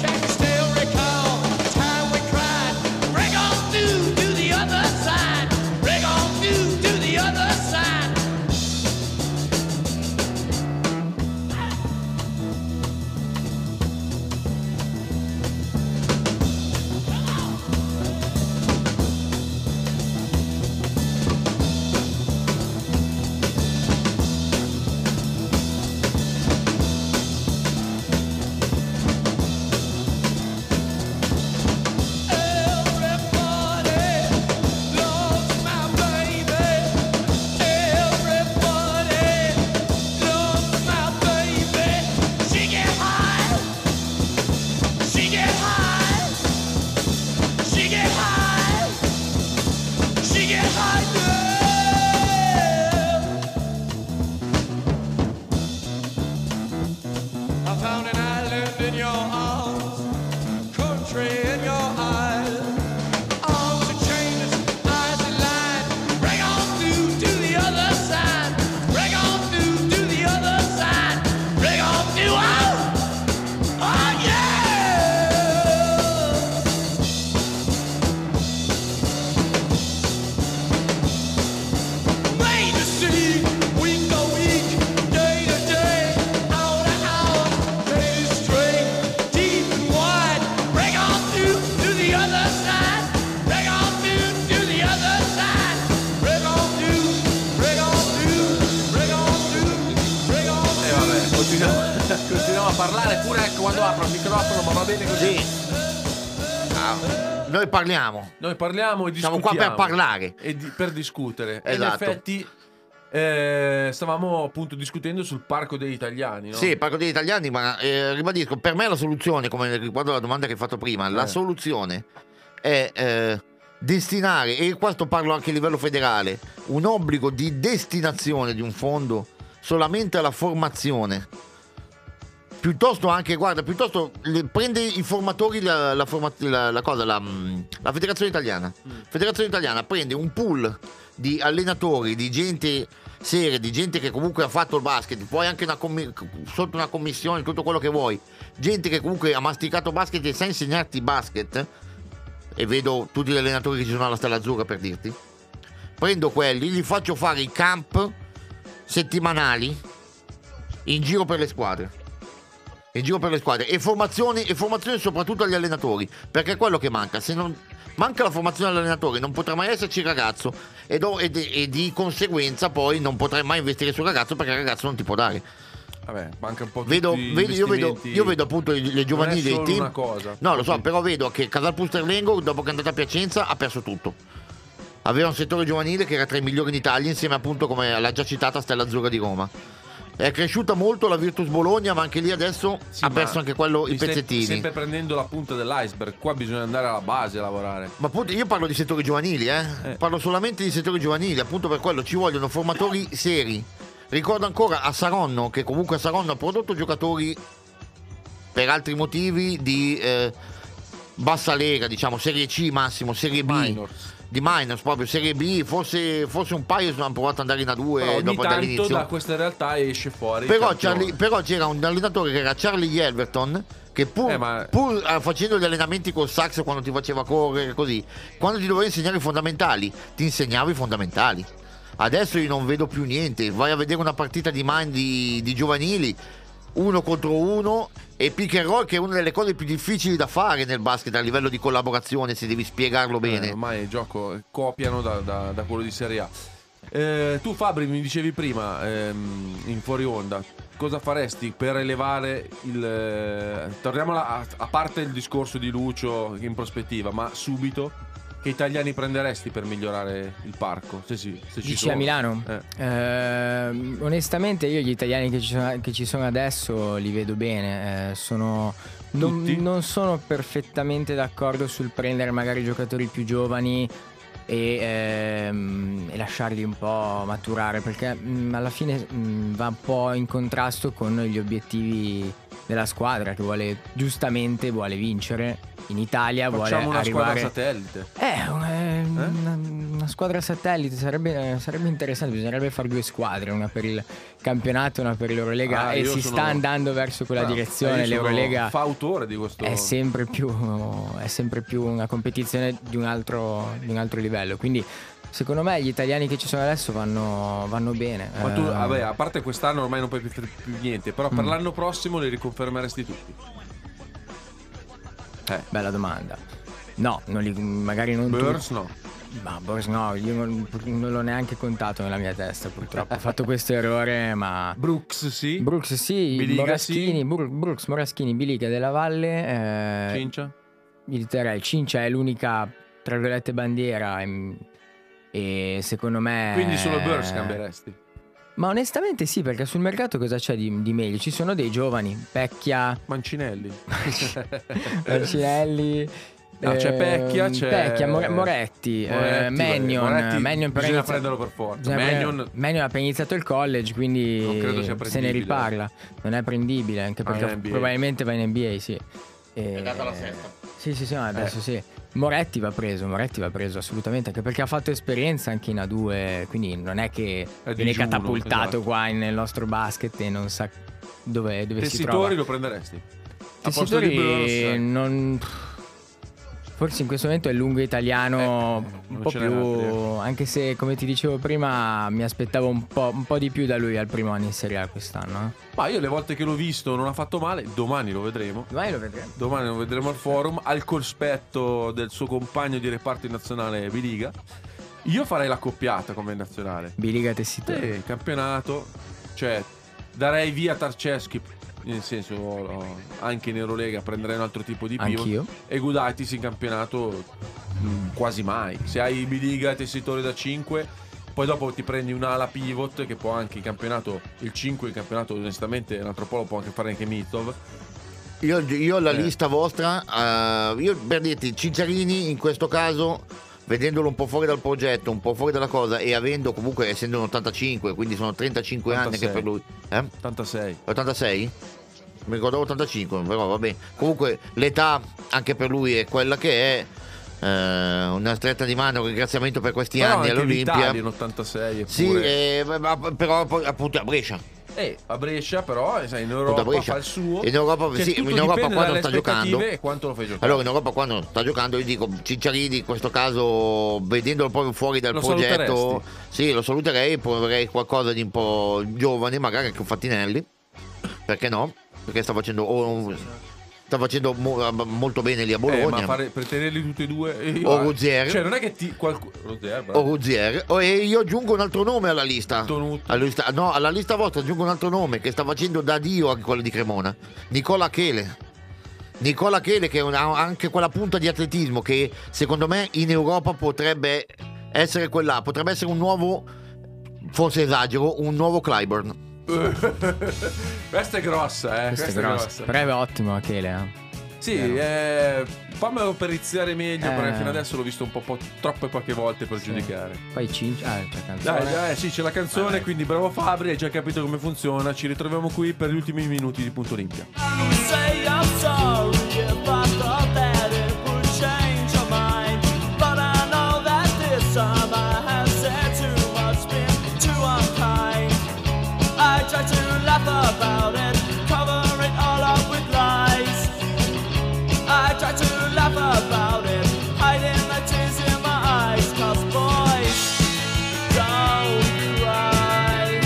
can't still recall the time we cried, break on through to the other side, break on through to the other Noi parliamo e discutiamo. Siamo qua per parlare e per discutere. Esatto. E in effetti stavamo appunto discutendo sul parco degli italiani, no? Sì, parco degli italiani, ma ribadisco, per me la soluzione, come riguardo alla domanda che hai fatto prima, la soluzione è destinare, e questo parlo anche a livello federale, un obbligo di destinazione di un fondo solamente alla formazione. Piuttosto anche, guarda, piuttosto prende i formatori la Federazione Italiana. Federazione Italiana prende un pool di allenatori, di gente seria, di gente che comunque ha fatto il basket, poi anche sotto una commissione, tutto quello che vuoi, gente che comunque ha masticato basket e sa insegnarti basket, e vedo tutti gli allenatori che ci sono alla Stella Azzurra per dirti, prendo quelli, gli faccio fare i camp settimanali in giro per le squadre. In giro per le squadre. E formazione soprattutto agli allenatori, perché è quello che manca. Se non manca la formazione all'allenatore, non potrà mai esserci il ragazzo, e di conseguenza poi non potrai mai investire sul ragazzo, perché il ragazzo non ti può dare. Vabbè, manca un po' di io vedo appunto le giovanili dei team. Una cosa. No, lo so, però vedo che Casalpusterlengo, dopo che è andata a Piacenza, ha perso tutto. Aveva un settore giovanile che era tra i migliori in Italia, insieme appunto, come alla già citata, Stella Azzurra di Roma. È cresciuta molto la Virtus Bologna, ma anche lì adesso sì, ha perso anche quello i pezzettini. Sempre prendendo la punta dell'iceberg, qua bisogna andare alla base a lavorare. Ma appunto io parlo di settori giovanili, parlo solamente di settori giovanili, appunto per quello ci vogliono formatori seri. Ricordo ancora a Saronno, che comunque a Saronno ha prodotto giocatori per altri motivi di bassa lega, diciamo Serie C massimo, Serie B. Minors. Di minus proprio, Serie B, forse un paio hanno provato ad andare in A2 dopo dall'inizio. Da questa realtà esce fuori. Però c'era un allenatore che era Charlie Elverton, che pur facendo gli allenamenti col Sykes, quando ti faceva correre così, quando ti doveva insegnare i fondamentali, ti insegnava i fondamentali. Adesso io non vedo più niente. Vai a vedere una partita di giovanili, 1 contro 1 e pick and roll, che è una delle cose più difficili da fare nel basket a livello di collaborazione, se devi spiegarlo bene. Ormai il gioco copiano da quello di Serie A. Tu Fabri mi dicevi prima in fuori onda, cosa faresti per elevare il torniamo a parte il discorso di Lucio in prospettiva, ma subito che italiani prenderesti per migliorare il parco? Se ci sono. A Milano? Onestamente io gli italiani che ci sono adesso li vedo bene. Non sono perfettamente d'accordo sul prendere magari giocatori più giovani e lasciarli un po' maturare, perché alla fine va un po' in contrasto con gli obiettivi della squadra, che giustamente vuole vincere in Italia. Facciamo vuole arrivare satellite. Una squadra satellite sarebbe interessante. Bisognerebbe fare 2 squadre, una per il campionato e una per l'Eurolega, e si sta andando verso quella direzione. L'Eurolega fa autore di questo, è sempre più una competizione di un altro livello, quindi secondo me gli italiani che ci sono adesso vanno bene. Ma tu, vabbè, a parte quest'anno ormai non puoi più niente, però per l'anno prossimo li riconfermeresti tutti? Bella domanda. No, magari non Burns, no. Ma Burns no, io non l'ho neanche contato nella mia testa, purtroppo. Ho fatto questo errore, ma Brooks sì, Biligha, Moraschini, sì. Brooks, Moraschini, Biligha, Della Valle, Cincia. Cincia è l'unica tra virgolette bandiera e secondo me. Quindi solo Burns cambieresti? Ma onestamente sì, perché sul mercato cosa c'è di meglio? Ci sono dei giovani, Pecchia, Mancinelli. No, c'è Pecchia, Moretti, Mannion bisogna prenderlo per forza. Mannion ha appena iniziato il college, quindi non credo sia se ne riparla. Non è prendibile, anche perché probabilmente va in NBA, sì. È data la sesta. Sì, adesso sì. Moretti va preso assolutamente, anche perché ha fatto esperienza anche in A2, quindi non è che viene catapultato, esatto, qua nel nostro basket e non sa dove si trova. Tessitori lo prenderesti? Tessitori non... Forse in questo momento è lungo italiano, un po' più, anche se come ti dicevo prima mi aspettavo un po' di più da lui al primo anno in Serie A quest'anno. Ma io le volte che l'ho visto non ha fatto male, domani lo vedremo al forum, al cospetto del suo compagno di reparto in nazionale Biligha. Io farei l'accoppiata come nazionale. Biligha Tessitori. Campionato, cioè darei via Tarceschi. Nel senso, anche in Eurolega prenderei un altro tipo di pivot. E Gudaitis in campionato quasi mai. Se hai Biligha, Tessitori da 5, poi dopo ti prendi un'ala pivot che può anche in campionato. Il 5 in campionato, onestamente, un altro po' lo può anche fare anche Mitzov. Io la lista vostra, io per dirti, Cinciarini in questo caso, vedendolo un po' fuori dal progetto, un po' fuori dalla cosa, e avendo comunque, essendo un 85, quindi sono 35 86. Anni che per lui 86? Mi ricordavo 85, però vabbè. Comunque l'età anche per lui è quella che è, una stretta di mano, un ringraziamento per questi però anni all'Olimpia. L'Italia in 86 eppure. Sì, però appunto a Brescia. A Brescia però in Europa fa il suo. In Europa, sì, in Europa quando non sta giocando, quanto lo fai giocare. Allora in Europa quando non sta giocando, io dico Cinciarini in questo caso, vedendolo proprio fuori dal progetto, sì, lo saluterei, proverei qualcosa di un po' giovane, magari anche un Fattinelli, perché no? Perché sta facendo molto bene lì a Bologna, ma per tenerli tutti e due o Ruzier, cioè non è che Ruzier, e io aggiungo un altro nome alla lista, no, alla lista vostra aggiungo un altro nome che sta facendo da dio, anche quello di Cremona, Nicola Chele. Nicola Chele, che ha anche quella punta di atletismo che secondo me in Europa potrebbe essere quella, potrebbe essere un nuovo, forse esagero, un nuovo Clyburn. Questa è grossa, questa è grossa. Però è ottimo Achele, sì, fammelo periziare meglio, perché fino adesso l'ho visto un po' troppe poche volte per giudicare. Poi c'è la canzone, sì, c'è la canzone, quindi bravo Fabri, hai già capito come funziona. Ci ritroviamo qui per gli ultimi minuti di Punto Olimpia. About it, cover it all up with lies. I try to laugh about it, hiding the tears in my eyes. 'Cause boys don't cry,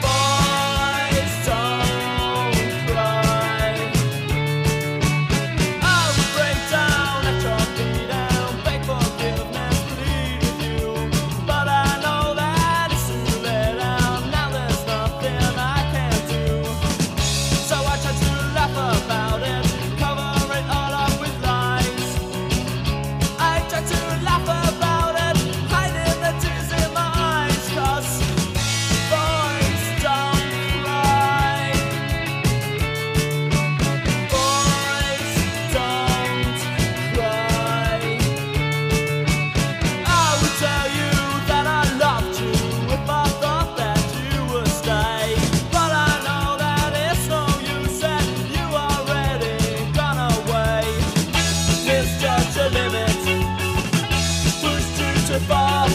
boys don't cry. I will break down at your feet and beg forgiveness, plead with you, but I know that it's too late. About it, cover it all up with lies. I try to laugh about it, hiding the tears in my eyes. 'Cause boys don't cry, boys don't cry. I would tell you that I loved you if I thought that you would stay, but I know that it's no use that you already gone away. It's just a limit pushed you too far,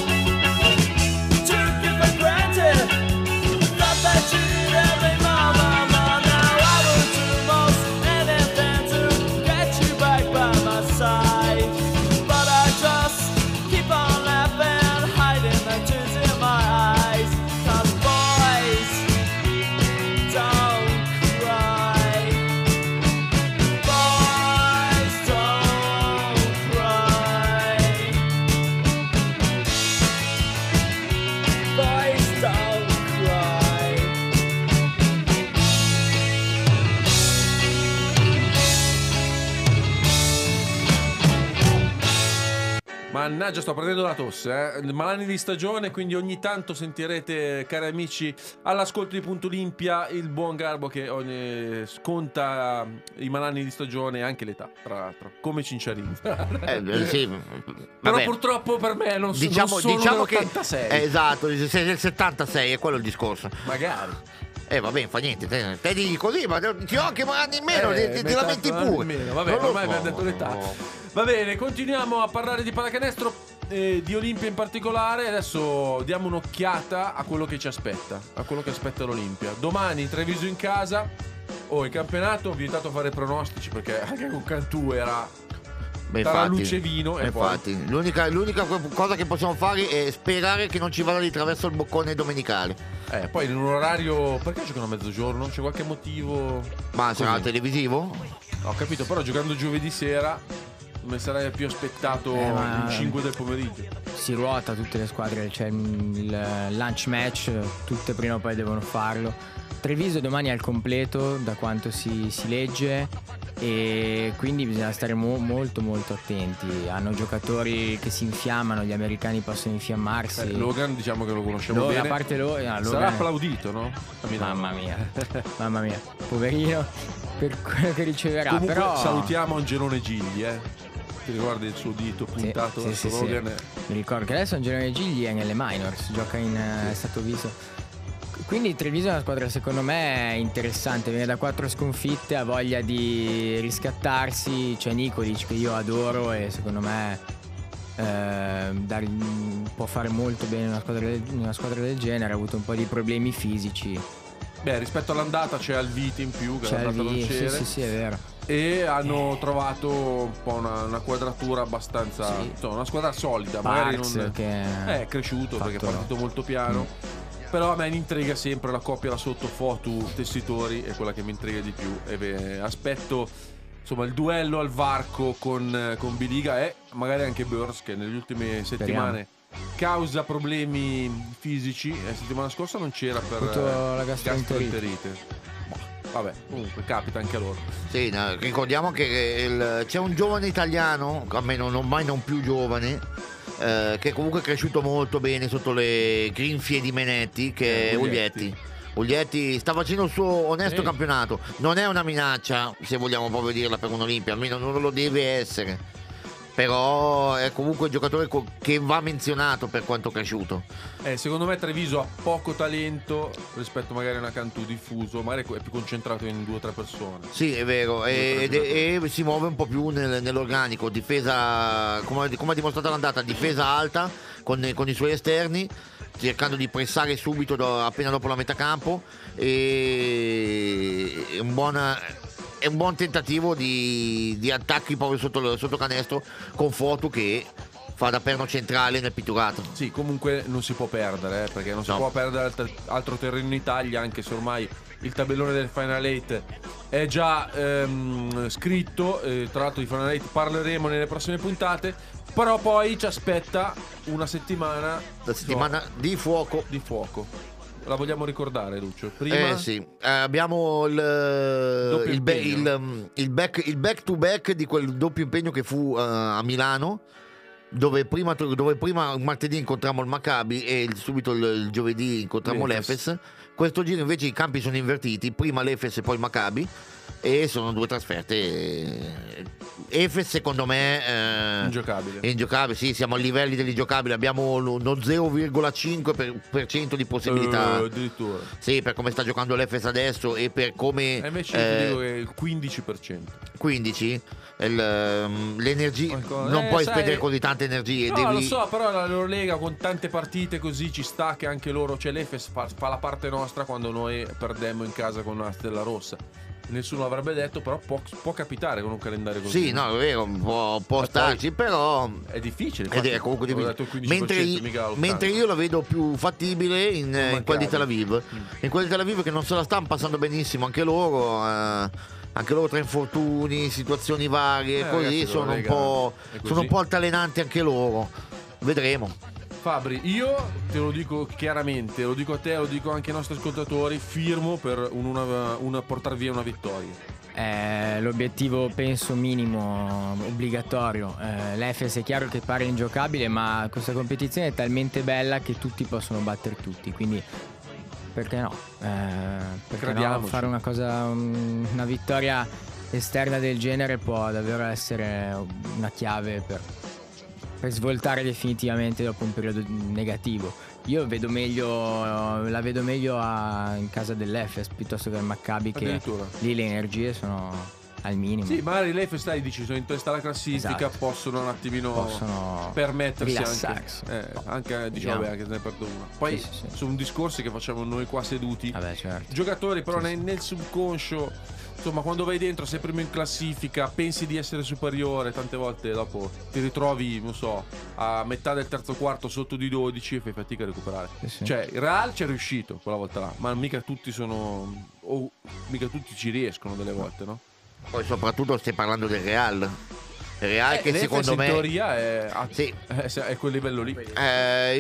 took it for granted, thought that you did every mama. Now I will do most anything to get you back by my side, but I just keep on laughing, hiding the tears in my eyes. 'Cause boys don't cry, boys don't cry, boys don't cry. Mannaggia, sto prendendo la tosse, Malani di stagione, quindi ogni tanto sentirete, cari amici, all'ascolto di Punto Olimpia, il buon Garbo che sconta i malani di stagione e anche l'età, tra l'altro, come Cinciarini. Sì, Però vabbè. Purtroppo per me non, non sono dell'86. Esatto, il 76 è quello il discorso. Magari. Vabbè, fa niente, te dici così, ma ti ho anche anni in meno, ti lamenti pure. Vabbè, non lo ormai so, abbiamo detto l'età. Va bene, continuiamo a parlare di pallacanestro, di Olimpia in particolare. Adesso diamo un'occhiata a quello che ci aspetta, a quello che aspetta l'Olimpia. Domani Treviso in casa, il campionato, vi ho invitato a fare pronostici perché anche con Cantù era... Tra luce e vino, infatti. L'unica cosa che possiamo fare è sperare che non ci vada di traverso il boccone domenicale. Poi in un orario. Perché giocano a mezzogiorno? C'è qualche motivo? Ma sarà televisivo? Ho capito, però giocando giovedì sera mi sarei più aspettato il 5 del pomeriggio. Si ruota tutte le squadre, c'è il lunch match, tutte prima o poi devono farlo. Treviso domani al completo, da quanto si legge, e quindi bisogna stare molto attenti. Hanno giocatori che si infiammano, gli americani possono infiammarsi. Logan diciamo che lo conosciamo bene. A parte Logan sarà applaudito, no? Mamma mia, mamma mia, poverino per quello che riceverà. Comunque, però salutiamo Angelone Gigli, ti ricordi il suo dito puntato verso Logan? Mi ricordo che adesso Angelone Gigli è nelle minors, gioca in Satoviso. Quindi Treviso è una squadra secondo me interessante, viene da 4 sconfitte, ha voglia di riscattarsi, c'è Nikolic che io adoro e secondo me può fare molto bene una squadra del genere. Ha avuto un po' di problemi fisici. Beh, rispetto all'andata c'è Alviti in più, che è andata sì, è vero. E hanno trovato un po' una quadratura abbastanza, sì, insomma, una squadra solida. Magari non che è cresciuto perché è partito molto piano. Però a me mi intriga sempre la coppia là sotto, Fotu Tessitori, è quella che mi intriga di più. E aspetto, insomma, il duello al varco con Biligha e magari anche Burns, che nelle ultime settimane causa problemi fisici. La settimana scorsa non c'era per la gastroenterite. Vabbè, comunque capita anche a loro. Sì, no, ricordiamo che c'è un giovane italiano, almeno non più giovane, che comunque è cresciuto molto bene sotto le grinfie di Menetti, che è Uglietti sta facendo il suo onesto campionato. Non è una minaccia, se vogliamo proprio dirla, per un'Olimpia, almeno non lo deve essere. Però è comunque un giocatore che va menzionato per quanto cresciuto. Secondo me Treviso ha poco talento rispetto magari a una Cantù diffuso, magari è più concentrato in due o tre persone. Sì, è vero, e si muove un po' più nell'organico. Difesa, come ha dimostrato l'andata, difesa alta con i suoi esterni, cercando di pressare subito appena dopo la metà campo. E è un buon tentativo di attacchi proprio sotto canestro, con Fotu che fa da perno centrale nel pitturato. Sì, comunque non si può perdere, perché non si può perdere altro terreno in Italia, anche se ormai il tabellone del Final 8 è già scritto. Tra l'altro di Final 8 parleremo nelle prossime puntate. Però poi ci aspetta una settimana, la settimana di fuoco. La vogliamo ricordare, Lucio? Prima? Abbiamo il back to back di quel doppio impegno che fu a Milano, dove prima martedì incontrammo il Maccabi e subito il giovedì incontrammo l'Efes. Questo giro invece i campi sono invertiti, prima l'Efes e poi il Maccabi, e sono due trasferte. Efes secondo me è ingiocabile. Sì, siamo a livelli dell'ingiocabile, abbiamo lo 0,5% di possibilità, addirittura. Sì, per come sta giocando l'Efes adesso e per come invece ti dico che il 15% l'energia, non puoi spendere così tante energie, no, lo so, però la loro lega con tante partite così ci sta che anche loro, cioè l'Efes fa la parte nostra quando noi perdemmo in casa con una Stella Rossa. Nessuno avrebbe detto, però può capitare con un calendario così. Sì, no, è vero, può starci, però è difficile. È comunque difficile. Mentre io la vedo più fattibile in quella di Tel Aviv. In quella di Tel Aviv che non se la stanno passando benissimo, anche loro tra infortuni, situazioni varie, così ragazzi, sono un po' altalenanti anche loro. Vedremo. Fabri, io te lo dico chiaramente, lo dico a te, lo dico anche ai nostri ascoltatori, firmo per portare via una vittoria. L'obiettivo penso minimo, obbligatorio. L'Efes è chiaro che pare ingiocabile, ma questa competizione è talmente bella che tutti possono battere tutti, quindi perché no? Perché no, fare una cosa, una vittoria esterna del genere può davvero essere una chiave per svoltare definitivamente dopo un periodo negativo. Io la vedo meglio in casa dell'Efes piuttosto che al Maccabi, che lì le energie sono al minimo. Sì, magari l'Efes sono in testa alla classifica, esatto. Possono un attimino permettersi anche diciamo, vabbè, anche se ne perdo una. Poi sì. Sono discorsi che facciamo noi qua seduti. Vabbè, certo. Giocatori però nel subconscio, insomma, quando vai dentro, sei primo in classifica, pensi di essere superiore, tante volte dopo ti ritrovi, non so, a metà del terzo quarto sotto di 12 e fai fatica a recuperare. Cioè, il Real c'è riuscito quella volta là, ma mica tutti ci riescono delle volte, no? Poi soprattutto stai parlando del Real che secondo me in teoria è quel livello lì.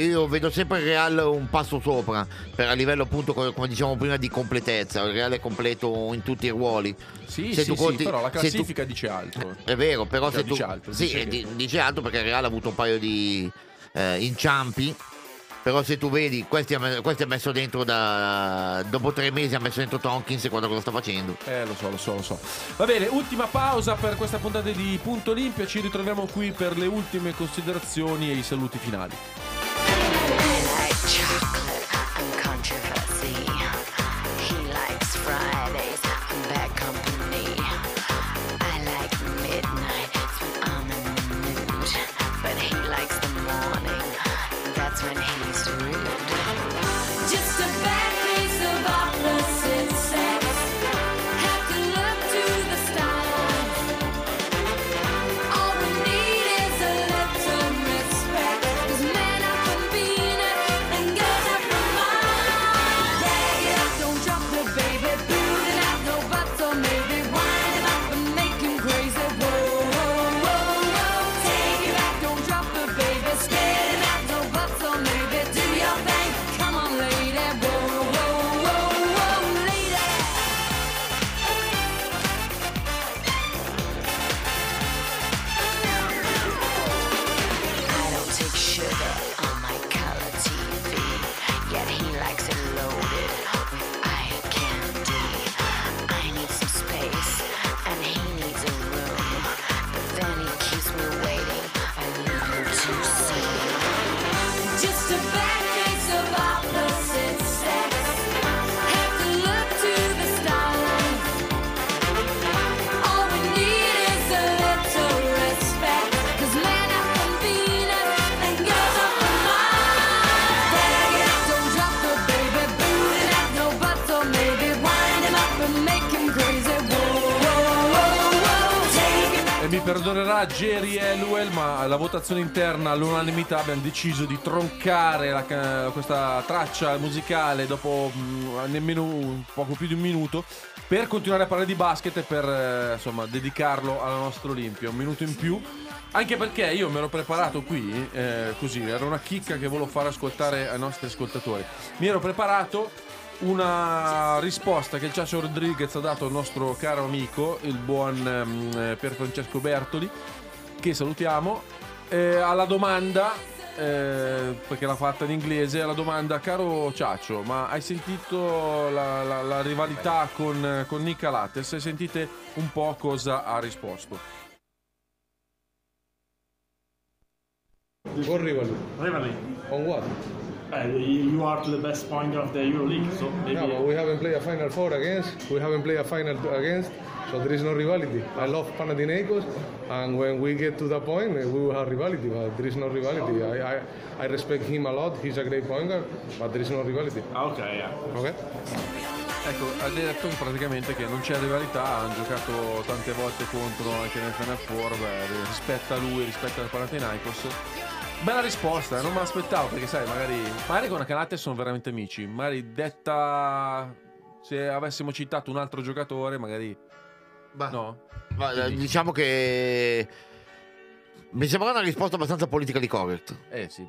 Io vedo sempre il Real un passo sopra, per a livello appunto come dicevamo prima di completezza. Il Real è completo in tutti i ruoli. Sì, però la classifica dice altro. È vero, però cioè, se dice altro. Sì, dice altro perché il Real ha avuto un paio di inciampi. Però se tu vedi, questi ha messo dentro dopo 3 mesi ha messo dentro Tonkins e guarda cosa sta facendo. Lo so. Va bene, ultima pausa per questa puntata di Punto Olimpia. Ci ritroviamo qui per le ultime considerazioni e i saluti finali. E mi perdonerà Jerry Elwell, ma alla votazione interna all'unanimità abbiamo deciso di troncare questa traccia musicale dopo nemmeno poco più di un minuto, per continuare a parlare di basket e per insomma dedicarlo alla nostra Olimpia, un minuto in più. Anche perché io me l'ho preparato qui, così, era una chicca che volevo far ascoltare ai nostri ascoltatori. Mi ero preparato una risposta che il Chacho Rodriguez ha dato al nostro caro amico, il buon Pier Francesco Bertoli, che salutiamo, alla domanda, perché l'ha fatta in inglese, alla domanda: caro Chacho, ma hai sentito la rivalità con Nick Calathes? E sentite un po' cosa ha risposto. What rivalry? Rivalry. On what? You are to the best pointer of the EuroLeague, so maybe... Yeah, but we haven't played a Final Four against, we haven't played a Final against, so there is no rivalry. I love Panathinaikos, and when we get to that point, we will have rivalry, but there is no rivalry. I respect him a lot, he's a great pointer, but there is no rivalry. Ok, yeah. Ok? Ecco, ha detto praticamente che non c'è rivalità, hanno giocato tante volte contro anche nel Final Four, beh, rispetta lui, rispetta il Panathinaikos. Bella risposta, non me l'aspettavo, perché sai, magari con Calathes sono veramente amici, magari detta, se avessimo citato un altro giocatore magari... Bah, no? Bah, diciamo che mi sembra una risposta abbastanza politically correct. Sì,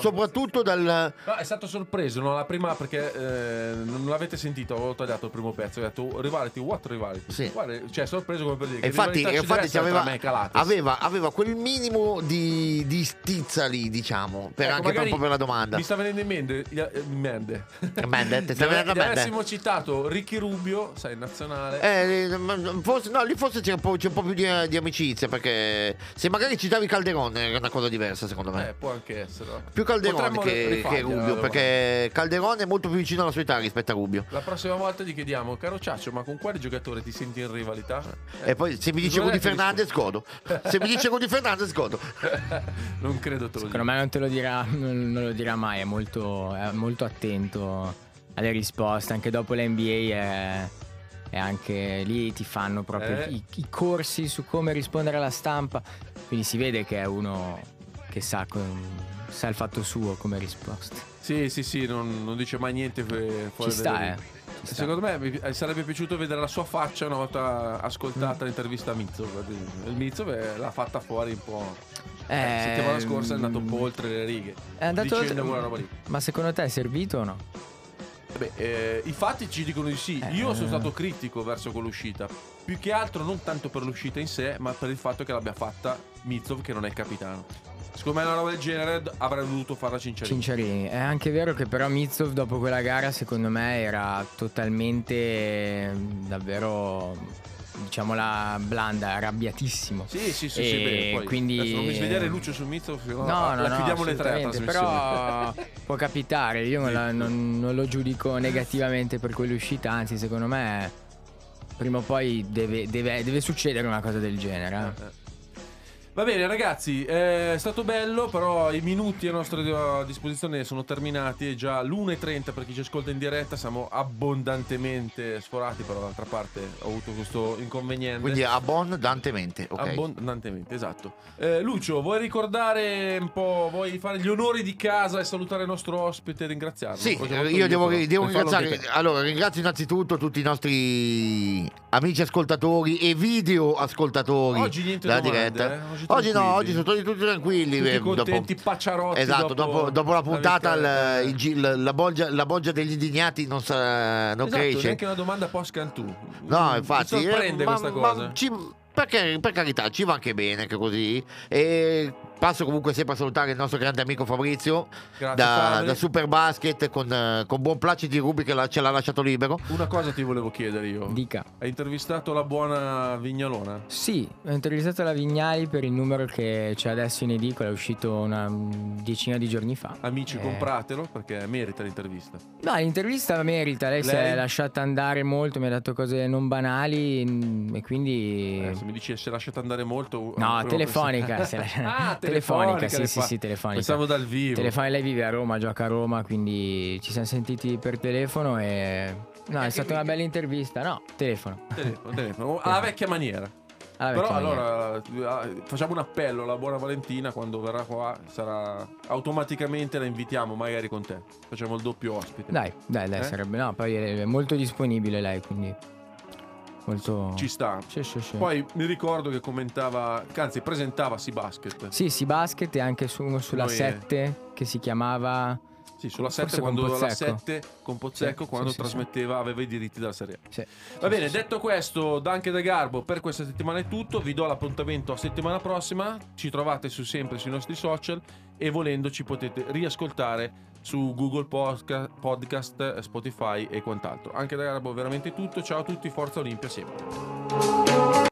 soprattutto dal... No, è stato sorpreso, no? La prima, perché non l'avete sentito, avevo tagliato il primo pezzo, ho detto rivaliti, what rivaliti? Sì. Guarda, cioè sorpreso come per dire che infatti aveva quel minimo di stizza lì, diciamo, per ecco, anche proprio per la domanda. Mi sta venendo in mente, avessimo citato Ricky Rubio, sai, in nazionale. Forse, no, lì forse c'è un po' più di amicizia, perché se magari citavi Calderon era una cosa diversa, secondo me. Può anche essere più Calderon che Rubio, perché Calderon è molto più vicino alla sua età rispetto a Rubio. La prossima volta gli chiediamo: caro Chacho, ma con quale giocatore ti senti in rivalità? E poi se mi dice Gudi Fernandez godo. Se mi dice Gudi Fernandez godo. Non credo te lo dica. Secondo me non te lo dirà, non lo dirà mai. È molto attento alle risposte. Anche dopo la NBA è anche lì ti fanno proprio i corsi su come rispondere alla stampa. Quindi si vede che è uno che sa il fatto suo come risposta. Sì, non dice mai niente fuori. Ci sta, Ci sta. Secondo me mi sarebbe piaciuto vedere la sua faccia una volta ascoltata l'intervista a Mitzov. Il Mitzov l'ha fatta fuori un po'. La settimana scorsa è andato un po' oltre le righe. È andato oltre una roba lì. Ma secondo te è servito o no? I fatti ci dicono di sì. Io sono stato critico verso quell'uscita, più che altro non tanto per l'uscita in sé, ma per il fatto che l'abbia fatta Mitzov, che non è il capitano. Secondo me una roba del genere avrebbe dovuto farla Cinciarini. È anche vero che però Mitzov dopo quella gara secondo me era totalmente, davvero, diciamola blanda, arrabbiatissimo. Sì, bene, quindi adesso non mi svegliare luce su Mitzov, no, chiudiamo le tre. Però può capitare, io non lo giudico negativamente per quell'uscita, anzi secondo me prima o poi deve succedere una cosa del genere. Va bene ragazzi, è stato bello, però i minuti a nostra disposizione sono terminati, è già l'1:30 per chi ci ascolta in diretta, siamo abbondantemente sforati, però d'altra parte ho avuto questo inconveniente. Quindi abbondantemente, ok. Abbondantemente, esatto. Lucio, vuoi ricordare un po', vuoi fare gli onori di casa e salutare il nostro ospite e ringraziarlo? Sì, io devo ringraziare, allora ringrazio innanzitutto tutti i nostri amici ascoltatori e video ascoltatori oggi niente della diretta. Oggi sono tutti tranquilli, tutti contenti, pacciarotti. Esatto, dopo la puntata la bolgia degli indignati non sarà, non esatto, cresce. Neanche una domanda post Cantù. No, infatti sorprende questa cosa. Perché per carità ci va anche bene anche così. E passo comunque sempre a salutare il nostro grande amico Fabrizio da Super Basket con buon placid di Rubi che ce l'ha lasciato libero. Una cosa ti volevo chiedere io. Dica. Hai intervistato la buona Vignalona? Sì, ho intervistato la Vignali per il numero che c'è adesso in edicola, è uscito una decina di giorni fa. Amici, compratelo perché merita l'intervista. No, l'intervista merita, lei si è lasciata andare molto, mi ha detto cose non banali e quindi... se mi dici si è lasciata andare molto... No, telefonica. Telefonica. Pensavo dal vivo. Lei vive a Roma, gioca a Roma, quindi ci siamo sentiti per telefono e... No, è stata una bella intervista, no, telefono. Alla vecchia maniera. Però allora facciamo un appello alla buona Valentina, quando verrà qua sarà automaticamente la invitiamo magari con te, facciamo il doppio ospite. Dai, sarebbe, no, poi è molto disponibile lei, quindi molto... Ci sta. Sì. Poi mi ricordo che commentava, anzi presentava Sea Basket. Sì, Basket, e anche uno sulla 7 che si chiamava... Sì, sulla 7, quando la 7 con Pozzecco, quando trasmetteva, aveva i diritti della Serie A. Va bene, detto questo, anche da Garbo per questa settimana è tutto. Vi do l'appuntamento a settimana prossima. Ci trovate sempre sui nostri social e volendo ci potete riascoltare su Google Podcast, Spotify e quant'altro. Anche da Garbo veramente tutto. Ciao a tutti, Forza Olimpia sempre.